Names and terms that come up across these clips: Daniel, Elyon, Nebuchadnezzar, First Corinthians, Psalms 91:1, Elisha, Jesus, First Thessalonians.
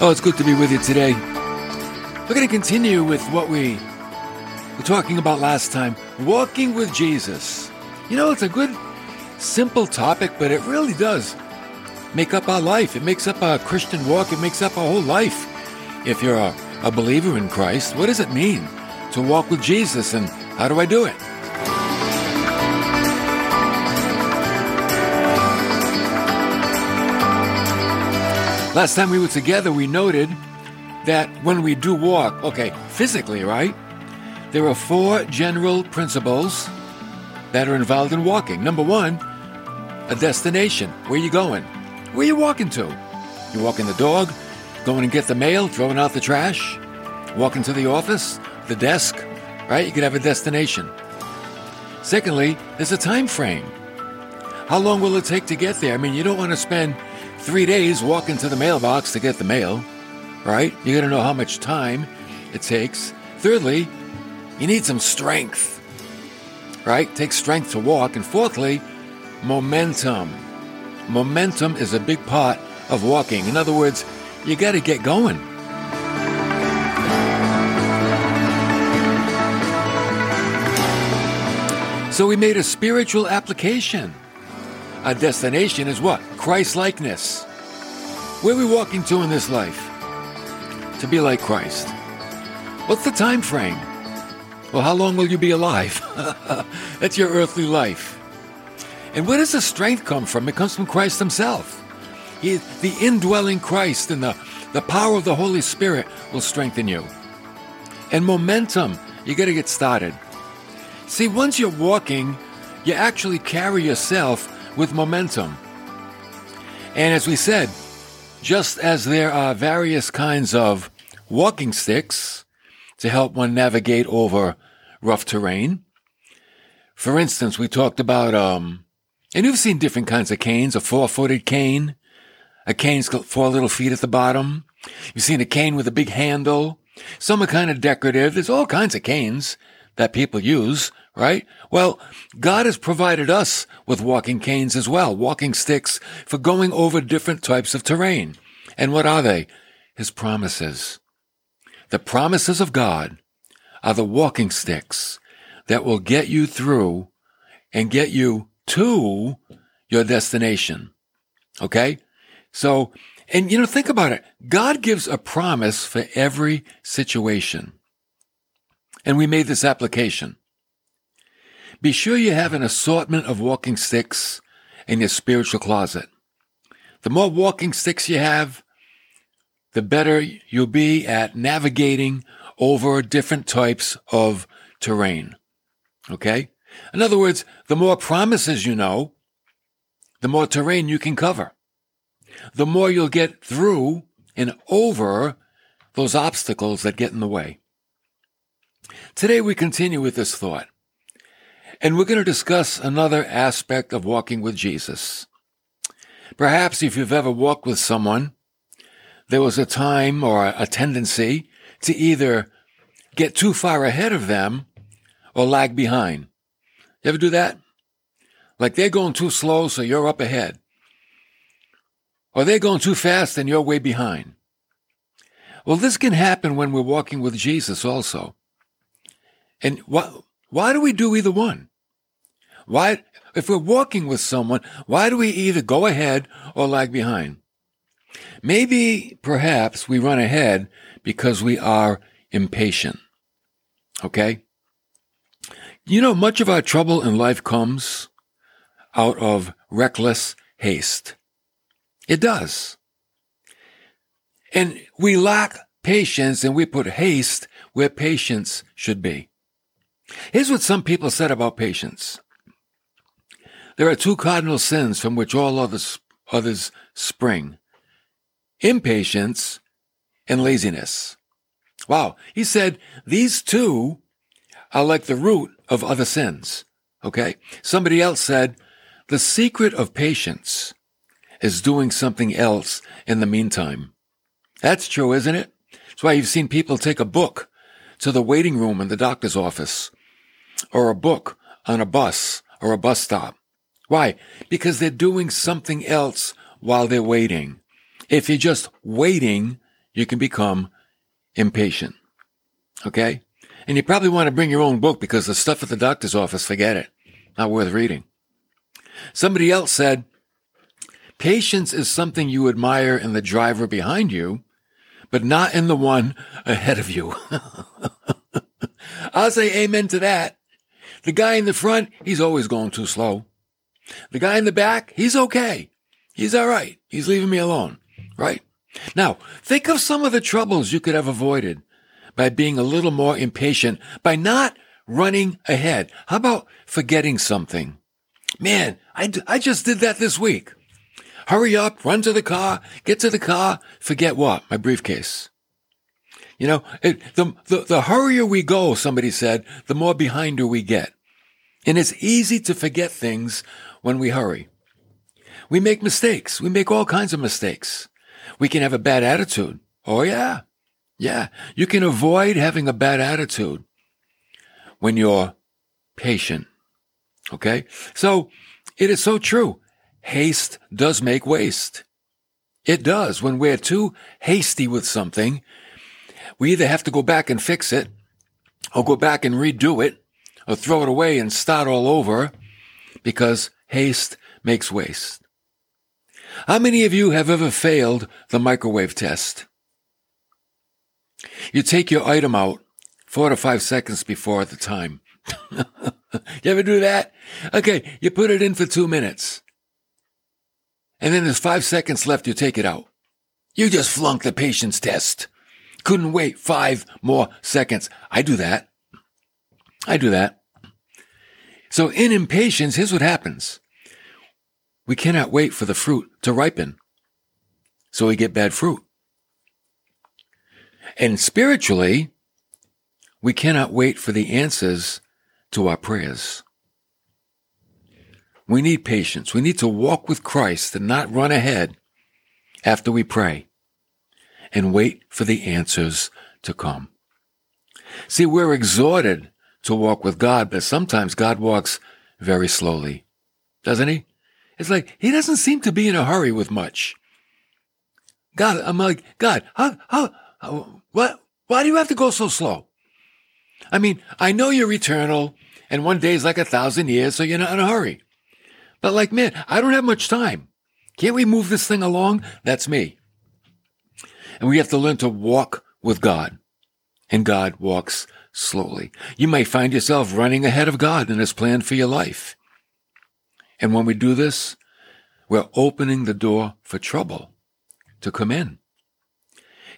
Oh, it's good to be with you today. We're going to continue with what we were talking about last time, walking with Jesus. You know, it's a good, simple topic, but it really does make up our life. It makes up our Christian walk. It makes up our whole life. If you're a believer in Christ, what does it mean to walk with Jesus, and how do I do it? Last time we were together, we noted that when we do walk, physically, right? There are four general principles that are involved in walking. Number one, a destination. Where are you going? Where are you walking to? You're walking the dog, going and get the mail, throwing out the trash, walking to the office, the desk, right? You could have a destination. Secondly, there's a time frame. How long will it take to get there? I mean, you don't want to spend 3 days walking to the mailbox to get the mail, right? You got to know how much time it takes. Thirdly, you need some strength, right? It takes strength to walk. And fourthly, momentum. Momentum is a big part of walking. In other words, you got to get going. So we made a spiritual application. Our destination is what? Christ-likeness. Where are we walking to in this life? To be like Christ. What's the time frame? Well, how long will you be alive? That's your earthly life. And where does the strength come from? It comes from Christ himself. He is the indwelling Christ, and the power of the Holy Spirit will strengthen you. And momentum, you got to get started. See, once you're walking, you actually carry yourself with momentum. And as we said, just as there are various kinds of walking sticks to help one navigate over rough terrain, for instance, we talked about, and you've seen different kinds of canes, a four-footed cane, a cane's got four little feet at the bottom. You've seen a cane with a big handle. Some are kind of decorative. There's all kinds of canes that people use, right? Well, God has provided us with walking canes as well, walking sticks for going over different types of terrain. And what are they? His promises. The promises of God are the walking sticks that will get you through and get you to your destination. Okay? So, and you know, think about it. God gives a promise for every situation. And we made this application. Be sure you have an assortment of walking sticks in your spiritual closet. The more walking sticks you have, the better you'll be at navigating over different types of terrain. Okay? In other words, the more promises you know, the more terrain you can cover. The more you'll get through and over those obstacles that get in the way. Today we continue with this thought. And we're going to discuss another aspect of walking with Jesus. Perhaps if you've ever walked with someone, there was a time or a tendency to either get too far ahead of them or lag behind. You ever do that? Like they're going too slow, so you're up ahead. Or they're going too fast and you're way behind. Well, this can happen when we're walking with Jesus also. And why do we do either one? Why, if we're walking with someone, why do we either go ahead or lag behind? Maybe, perhaps, we run ahead because we are impatient. Okay? You know, much of our trouble in life comes out of reckless haste. It does. And we lack patience, and we put haste where patience should be. Here's what some people said about patience. There are two cardinal sins from which all others spring. Impatience and laziness. Wow. He said these two are like the root of other sins. Okay. Somebody else said, the secret of patience is doing something else in the meantime. That's true, isn't it? That's why you've seen people take a book to the waiting room in the doctor's office, or a book on a bus or a bus stop. Why? Because they're doing something else while they're waiting. If you're just waiting, you can become impatient. Okay? And you probably want to bring your own book because the stuff at the doctor's office, forget it. Not worth reading. Somebody else said, patience is something you admire in the driver behind you, but not in the one ahead of you. I'll say amen to that. The guy in the front, he's always going too slow. The guy in the back, he's okay. He's all right. He's leaving me alone, right? Now, think of some of the troubles you could have avoided by being a little more impatient, by not running ahead. How about forgetting something? Man, I just did that this week. Hurry up, run to the car, get to the car, forget what? My briefcase. You know, the hurrier we go, somebody said, the more behinder we get. And it's easy to forget things when we hurry. We make mistakes. We make all kinds of mistakes. We can have a bad attitude. Oh, yeah. Yeah. You can avoid having a bad attitude when you're patient. Okay? So it is so true. Haste does make waste. It does. When we're too hasty with something, we either have to go back and fix it, or go back and redo it, or throw it away and start all over, because haste makes waste. How many of you have ever failed the microwave test? You take your item out 4 to 5 seconds before the time. You ever do that? Okay, you put it in for 2 minutes. And then there's 5 seconds left, you take it out. You just flunked the patience test. Couldn't wait 5 more seconds. I do that. So in impatience, here's what happens. We cannot wait for the fruit to ripen. So we get bad fruit. And spiritually, we cannot wait for the answers to our prayers. We need patience. We need to walk with Christ and not run ahead after we pray and wait for the answers to come. See, we're exhorted to walk with God, but sometimes God walks very slowly, doesn't he? It's like, he doesn't seem to be in a hurry with much. God, I'm like, God, what? Why do you have to go so slow? I mean, I know you're eternal, and one day is like 1,000 years, so you're not in a hurry. But like, man, I don't have much time. Can't we move this thing along? That's me. And we have to learn to walk with God. And God walks slowly. You may find yourself running ahead of God in his plan for your life. And when we do this, we're opening the door for trouble to come in.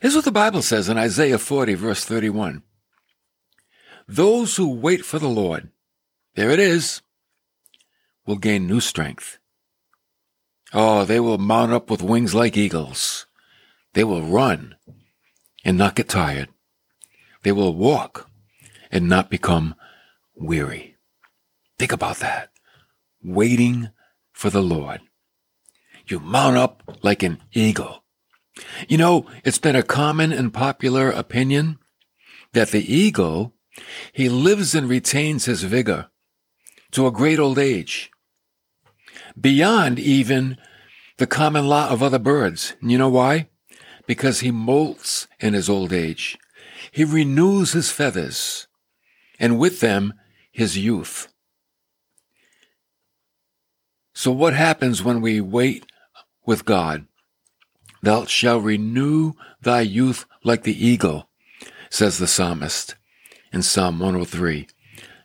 Here's what the Bible says in Isaiah 40, verse 31. Those who wait for the Lord, there it is, will gain new strength. Oh, they will mount up with wings like eagles. They will run and not get tired. They will walk and not become weary. Think about that. Waiting for the Lord. You mount up like an eagle. You know, it's been a common and popular opinion that the eagle, he lives and retains his vigor to a great old age, beyond even the common law of other birds. And you know why? Because he molts in his old age. He renews his feathers, and with them, his youth. So what happens when we wait with God? Thou shalt renew thy youth like the eagle, says the psalmist in Psalm 103,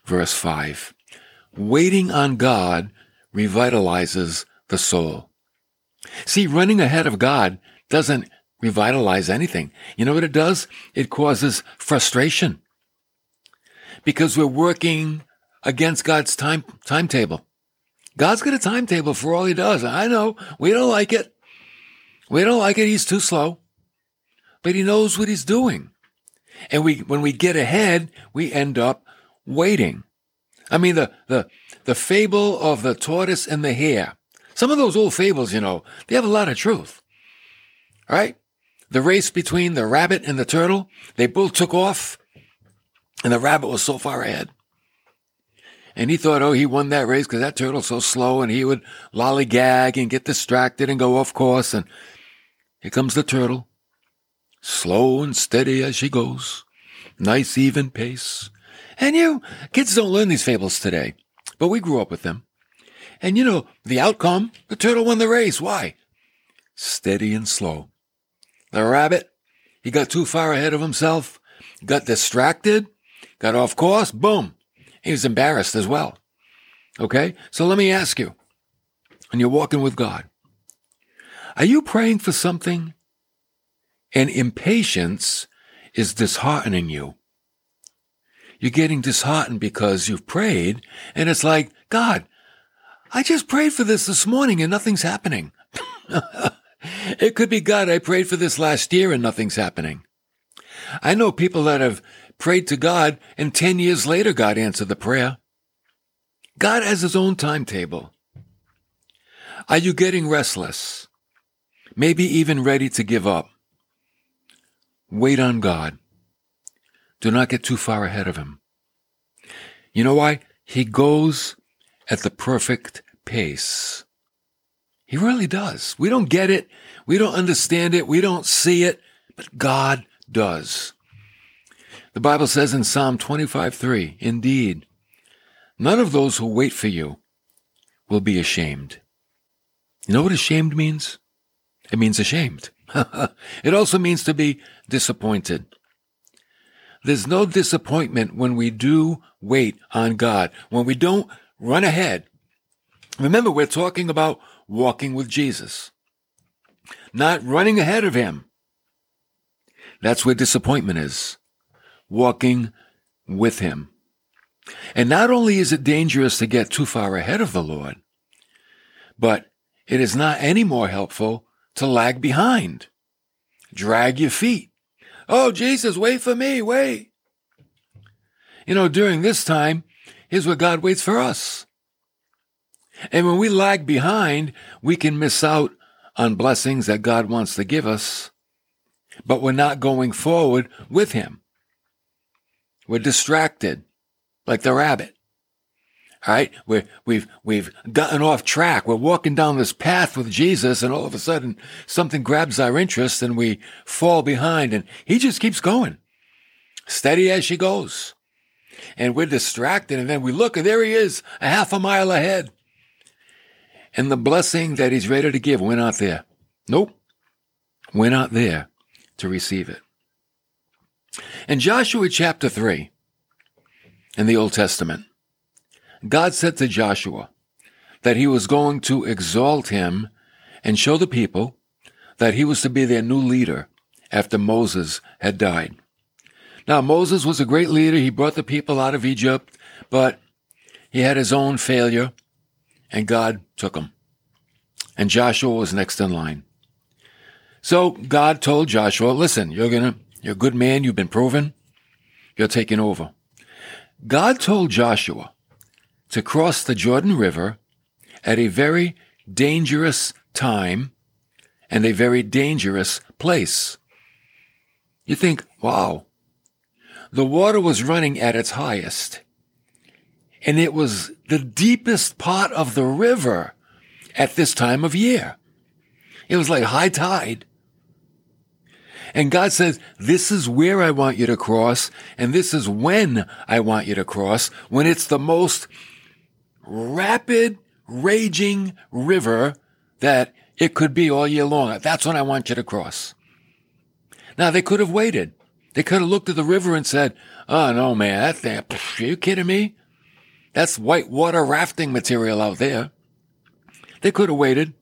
verse 5. Waiting on God revitalizes the soul. See, running ahead of God doesn't revitalize anything. You know what it does? It causes frustration because we're working against God's timetable. God's got a timetable for all he does. I know we don't like it. We don't like it. He's too slow, but he knows what he's doing. And when we get ahead, we end up waiting. I mean, the fable of the tortoise and the hare. Some of those old fables, you know, they have a lot of truth. All right? The race between the rabbit and the turtle, they both took off, and the rabbit was so far ahead. And he thought, oh, he won that race because that turtle's so slow, and he would lollygag and get distracted and go off course. And here comes the turtle, slow and steady as she goes, nice even pace. And kids don't learn these fables today, but we grew up with them. And the outcome, the turtle won the race. Why? Steady and slow. The rabbit, he got too far ahead of himself, got distracted, got off course, boom. He was embarrassed as well. Okay? So let me ask you, when you're walking with God, are you praying for something and impatience is disheartening you? You're getting disheartened because you've prayed and it's like, God, I just prayed for this morning and nothing's happening. It could be, God, I prayed for this last year and nothing's happening. I know people that have prayed to God and 10 years later God answered the prayer. God has his own timetable. Are you getting restless? Maybe even ready to give up? Wait on God. Do not get too far ahead of him. You know why? He goes at the perfect pace. He really does. We don't get it. We don't understand it. We don't see it. But God does. The Bible says in Psalm 25:3, indeed, none of those who wait for you will be ashamed. You know what ashamed means? It means ashamed. It also means to be disappointed. There's no disappointment when we do wait on God, when we don't run ahead. Remember, we're talking about walking with Jesus, not running ahead of him. That's where disappointment is, walking with him. And not only is it dangerous to get too far ahead of the Lord, but it is not any more helpful to lag behind, drag your feet. Oh, Jesus, wait for me, wait. During this time, here's where God waits for us. And when we lag behind, we can miss out on blessings that God wants to give us, but we're not going forward with him. We're distracted, like the rabbit. All right, we've gotten off track. We're walking down this path with Jesus, and all of a sudden, something grabs our interest, and we fall behind, and he just keeps going, steady as she goes. And we're distracted, and then we look, and there he is, a half a mile ahead. And the blessing that he's ready to give, we're not there. Nope. We're not there to receive it. In Joshua chapter 3, in the Old Testament, God said to Joshua that he was going to exalt him and show the people that he was to be their new leader after Moses had died. Now, Moses was a great leader. He brought the people out of Egypt, but he had his own failure, and God took him. And Joshua was next in line. So God told Joshua, listen, you're a good man. You've been proven. You're taking over. God told Joshua to cross the Jordan River at a very dangerous time and a very dangerous place. You think, wow. The water was running at its highest, and it was the deepest part of the river at this time of year. It was like high tide. And God says, this is where I want you to cross, and this is when I want you to cross, when it's the most rapid, raging river that it could be all year long. That's when I want you to cross. Now, they could have waited. They could have looked at the river and said, oh, no, man, that thing, are you kidding me? That's whitewater rafting material out there. They could have waited,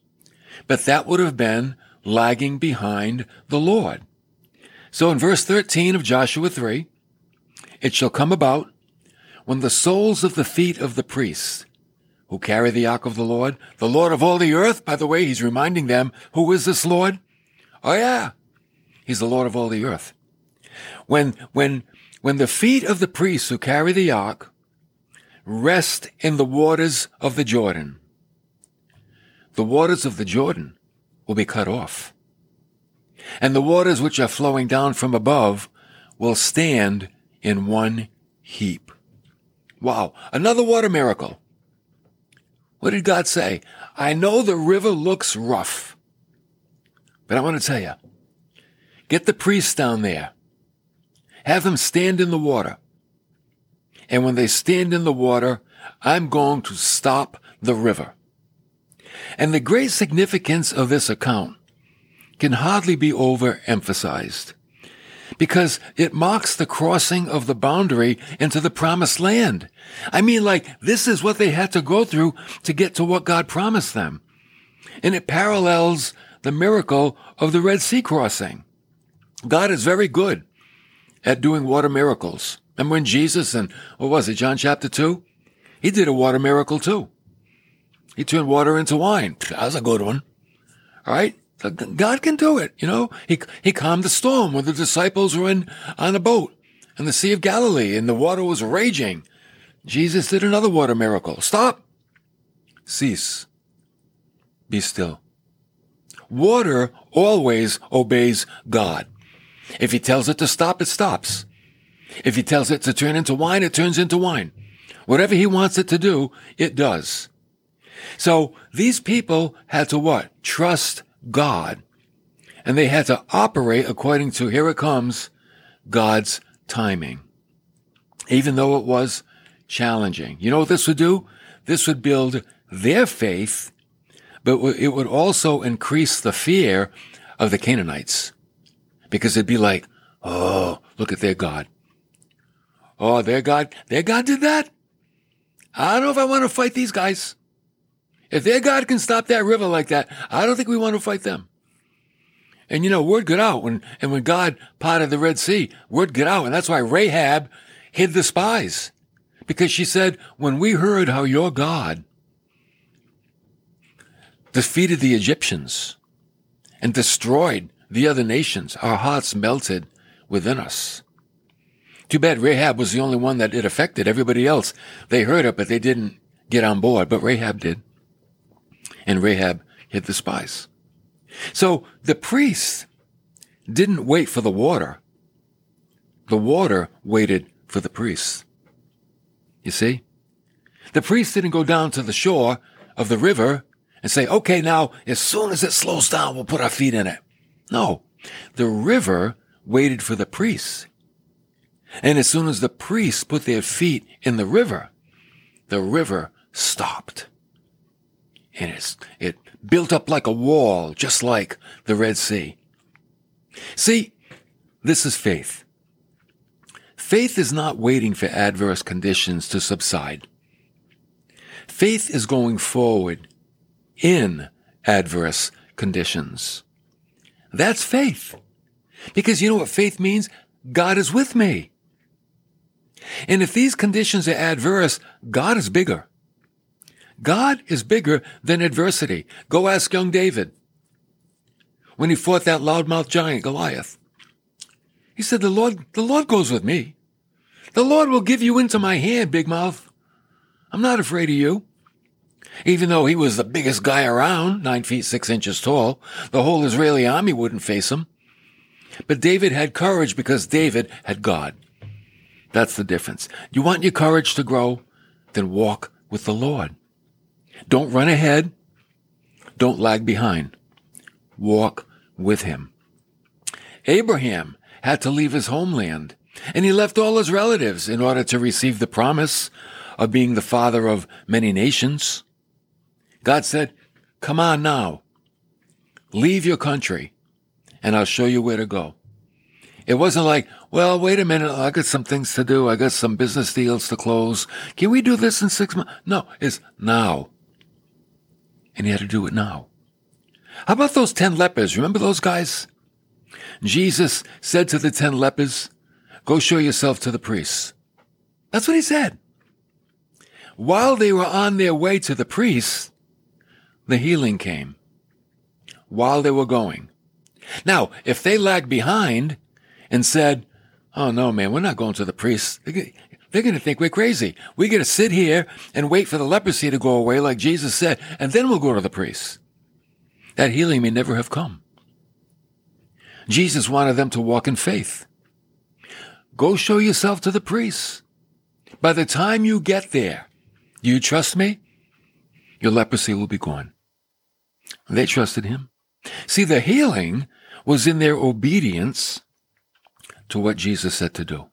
but that would have been lagging behind the Lord. So in verse 13 of Joshua 3, it shall come about when the soles of the feet of the priests who carry the ark of the Lord of all the earth, by the way, he's reminding them, who is this Lord? Oh, yeah, he's the Lord of all the earth. When the feet of the priests who carry the ark rest in the waters of the Jordan, the waters of the Jordan will be cut off, and the waters which are flowing down from above will stand in one heap. Wow, another water miracle. What did God say? I know the river looks rough, but I want to tell you, Get the priests down there. Have them stand in the water. And when they stand in the water, I'm going to stop the river. And the great significance of this account can hardly be overemphasized, because it marks the crossing of the boundary into the promised land. I mean, this is what they had to go through to get to what God promised them. And it parallels the miracle of the Red Sea crossing. God is very good at doing water miracles. And when Jesus in, John chapter 2? He did a water miracle too. He turned water into wine. That was a good one. All right? God can do it, He calmed the storm when the disciples were on a boat in the Sea of Galilee and the water was raging. Jesus did another water miracle. Stop. Cease. Be still. Water always obeys God. If he tells it to stop, it stops. If he tells it to turn into wine, it turns into wine. Whatever he wants it to do, it does. So these people had to what? Trust God. And they had to operate according to, here it comes, God's timing. Even though it was challenging. You know what this would do? This would build their faith, but it would also increase the fear of the Canaanites. Because it'd be like, oh, look at their God. Oh, their God did that? I don't know if I want to fight these guys. If their God can stop that river like that, I don't think we want to fight them. And word got out. When God parted the Red Sea, word got out. And that's why Rahab hid the spies. Because she said, when we heard how your God defeated the Egyptians and destroyed the other nations, our hearts melted within us. Too bad Rahab was the only one that it affected. Everybody else, they heard it, but they didn't get on board. But Rahab did. And Rahab hid the spies. So the priests didn't wait for the water. The water waited for the priests. You see? The priests didn't go down to the shore of the river and say, okay, now, as soon as it slows down, we'll put our feet in it. No. The river waited for the priests. And as soon as the priests put their feet in the river stopped. And it built up like a wall, just like the Red Sea. See, this is faith. Faith is not waiting for adverse conditions to subside. Faith is going forward in adverse conditions. That's faith. Because you know what faith means? God is with me. And if these conditions are adverse, God is bigger. God is bigger than adversity. Go ask young David when he fought that loudmouth giant, Goliath. He said, the Lord goes with me. The Lord will give you into my hand, Big Mouth. I'm not afraid of you. Even though he was the biggest guy around, 9 feet 6 inches tall, the whole Israeli army wouldn't face him. But David had courage because David had God. That's the difference. You want your courage to grow? Then walk with the Lord. Don't run ahead. Don't lag behind. Walk with him. Abraham had to leave his homeland, and he left all his relatives in order to receive the promise of being the father of many nations. God said, come on now. Leave your country, and I'll show you where to go. It wasn't like, well, wait a minute, I got some things to do. I got some business deals to close. Can we do this in 6 months? No, it's now. And he had to do it now. How about those 10 lepers? Remember those guys? Jesus said to the 10 lepers, go show yourself to the priests. That's what he said. While they were on their way to the priests, the healing came. While they were going. Now, if they lagged behind and said, oh, no, man, we're not going to the priests. They're going to think we're crazy. We're going to sit here and wait for the leprosy to go away, like Jesus said, and then we'll go to the priests. That healing may never have come. Jesus wanted them to walk in faith. Go show yourself to the priests. By the time you get there, do you trust me? Your leprosy will be gone. They trusted him. See, the healing was in their obedience to what Jesus said to do.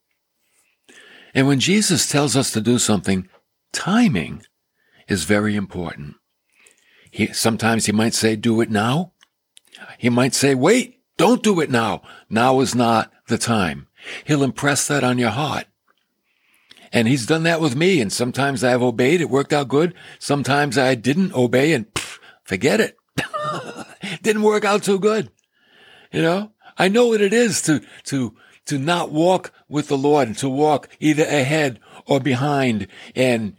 And when Jesus tells us to do something, timing is very important. Sometimes he might say, do it now. He might say, wait, don't do it now. Now is not the time. He'll impress that on your heart. And he's done that with me. And sometimes I've obeyed. It worked out good. Sometimes I didn't obey and forget it. Didn't work out too good. You know, I know what it is to not walk with the Lord and to walk either ahead or behind and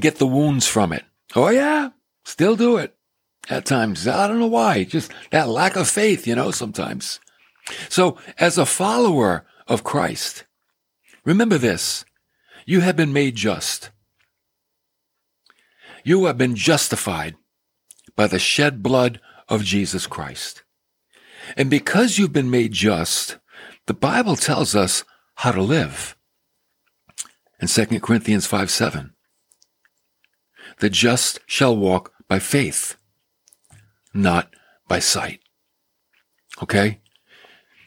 get the wounds from it. Oh yeah, still do it at times. I don't know why, just that lack of faith, you know, sometimes. So as a follower of Christ, remember this, you have been made just. You have been justified by the shed blood of Jesus Christ. And because you've been made just, the Bible tells us how to live. In 2 Corinthians 5:7, the just shall walk by faith, not by sight. Okay?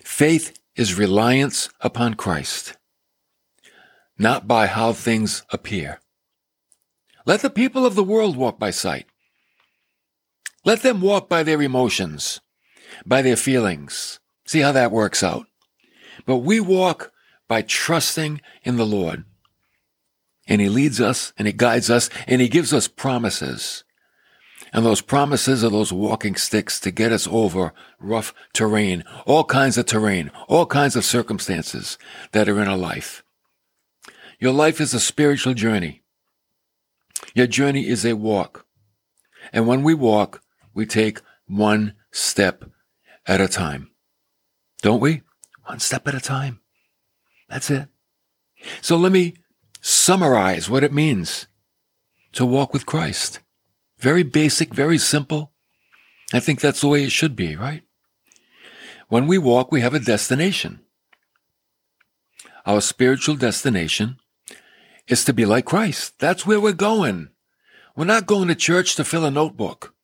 Faith is reliance upon Christ, not by how things appear. Let the people of the world walk by sight. Let them walk by their emotions, by their feelings. See how that works out. But we walk by trusting in the Lord. And he leads us, and he guides us, and he gives us promises. And those promises are those walking sticks to get us over rough terrain, all kinds of circumstances that are in our life. Your life is a spiritual journey. Your journey is a walk. And when we walk, we take one step at a time. Don't we? One step at a time. That's it. So let me summarize what it means to walk with Christ. Very basic, very simple. I think that's the way it should be, right? When we walk, we have a destination. Our spiritual destination is to be like Christ. That's where we're going. We're not going to church to fill a notebook.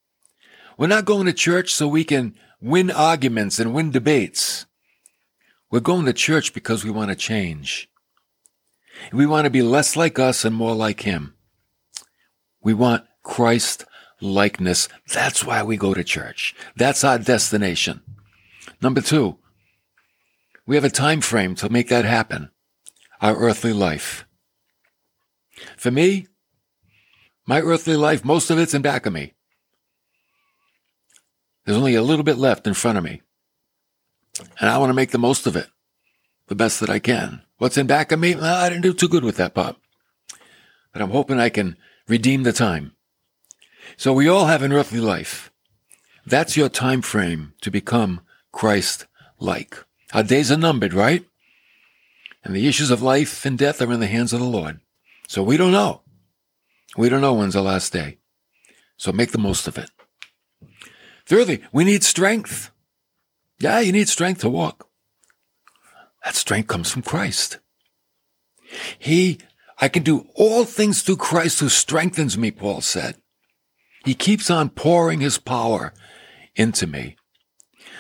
We're not going to church so we can win arguments and win debates. We're going to church because we want to change. We want to be less like us and more like him. We want Christ likeness. That's why we go to church. That's our destination. Number two, we have a time frame to make that happen, our earthly life. For me, my earthly life, most of it's in back of me. There's only a little bit left in front of me. And I want to make the most of it, the best that I can. What's in back of me? Well, I didn't do too good with that, Bob. But I'm hoping I can redeem the time. So we all have an earthly life. That's your time frame to become Christ-like. Our days are numbered, right? And the issues of life and death are in the hands of the Lord. So we don't know. We don't know when's the last day. So make the most of it. Thirdly, we need strength. Yeah, you need strength to walk. That strength comes from Christ. I can do all things through Christ who strengthens me, Paul said. He keeps on pouring his power into me.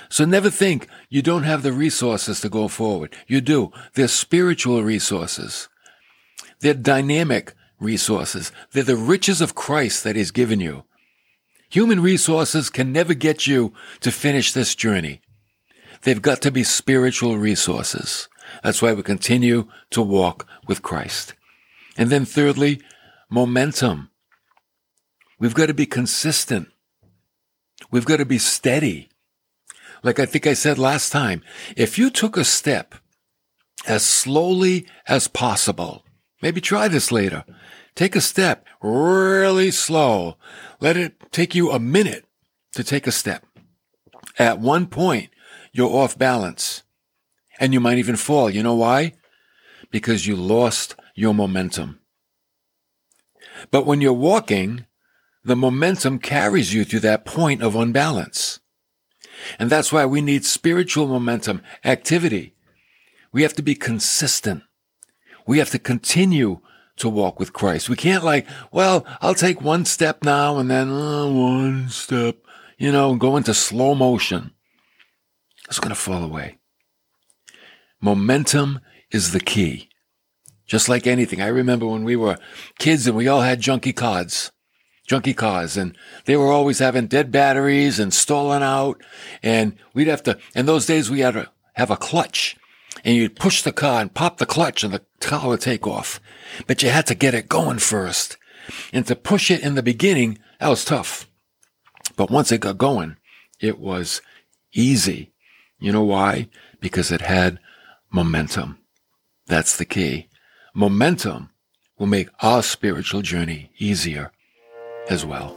So never think you don't have the resources to go forward. You do. They're spiritual resources. They're dynamic resources. They're the riches of Christ that he's given you. Human resources can never get you to finish this journey. They've got to be spiritual resources. That's why we continue to walk with Christ. And then thirdly, momentum. We've got to be consistent. We've got to be steady. Like I think I said last time, if you took a step as slowly as possible, maybe try this later. Take a step really slow. Let it take you a minute to take a step. At one point, you're off balance, and you might even fall. You know why? Because you lost your momentum. But when you're walking, the momentum carries you to that point of unbalance. And that's why we need spiritual momentum, activity. We have to be consistent. We have to continue to walk with Christ. We can't I'll take one step now and then one step. go into slow motion, it's going to fall away. Momentum is the key. Just like anything. I remember when we were kids and we all had junky cars, and they were always having dead batteries and stolen out, and we'd have to, in those days we had to have a clutch, and you'd push the car and pop the clutch and the car would take off. But you had to get it going first. And to push it in the beginning, that was tough. But once it got going, it was easy. You know why? Because it had momentum. That's the key. Momentum will make our spiritual journey easier as well.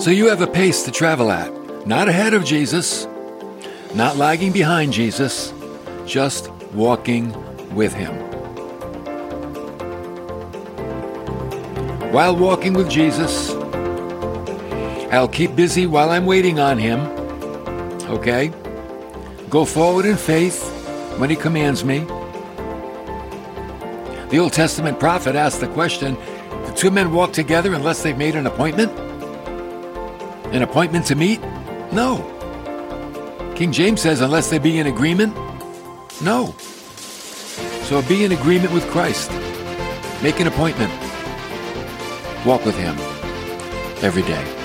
So you have a pace to travel at, not ahead of Jesus, not lagging behind Jesus, just walking with him. While walking with Jesus, I'll keep busy while I'm waiting on him. Okay? Go forward in faith when he commands me. The Old Testament prophet asked the question, do two men walk together unless they've made an appointment? An appointment to meet? No. King James says, unless they be in agreement? No. So be in agreement with Christ. Make an appointment. Walk with him every day.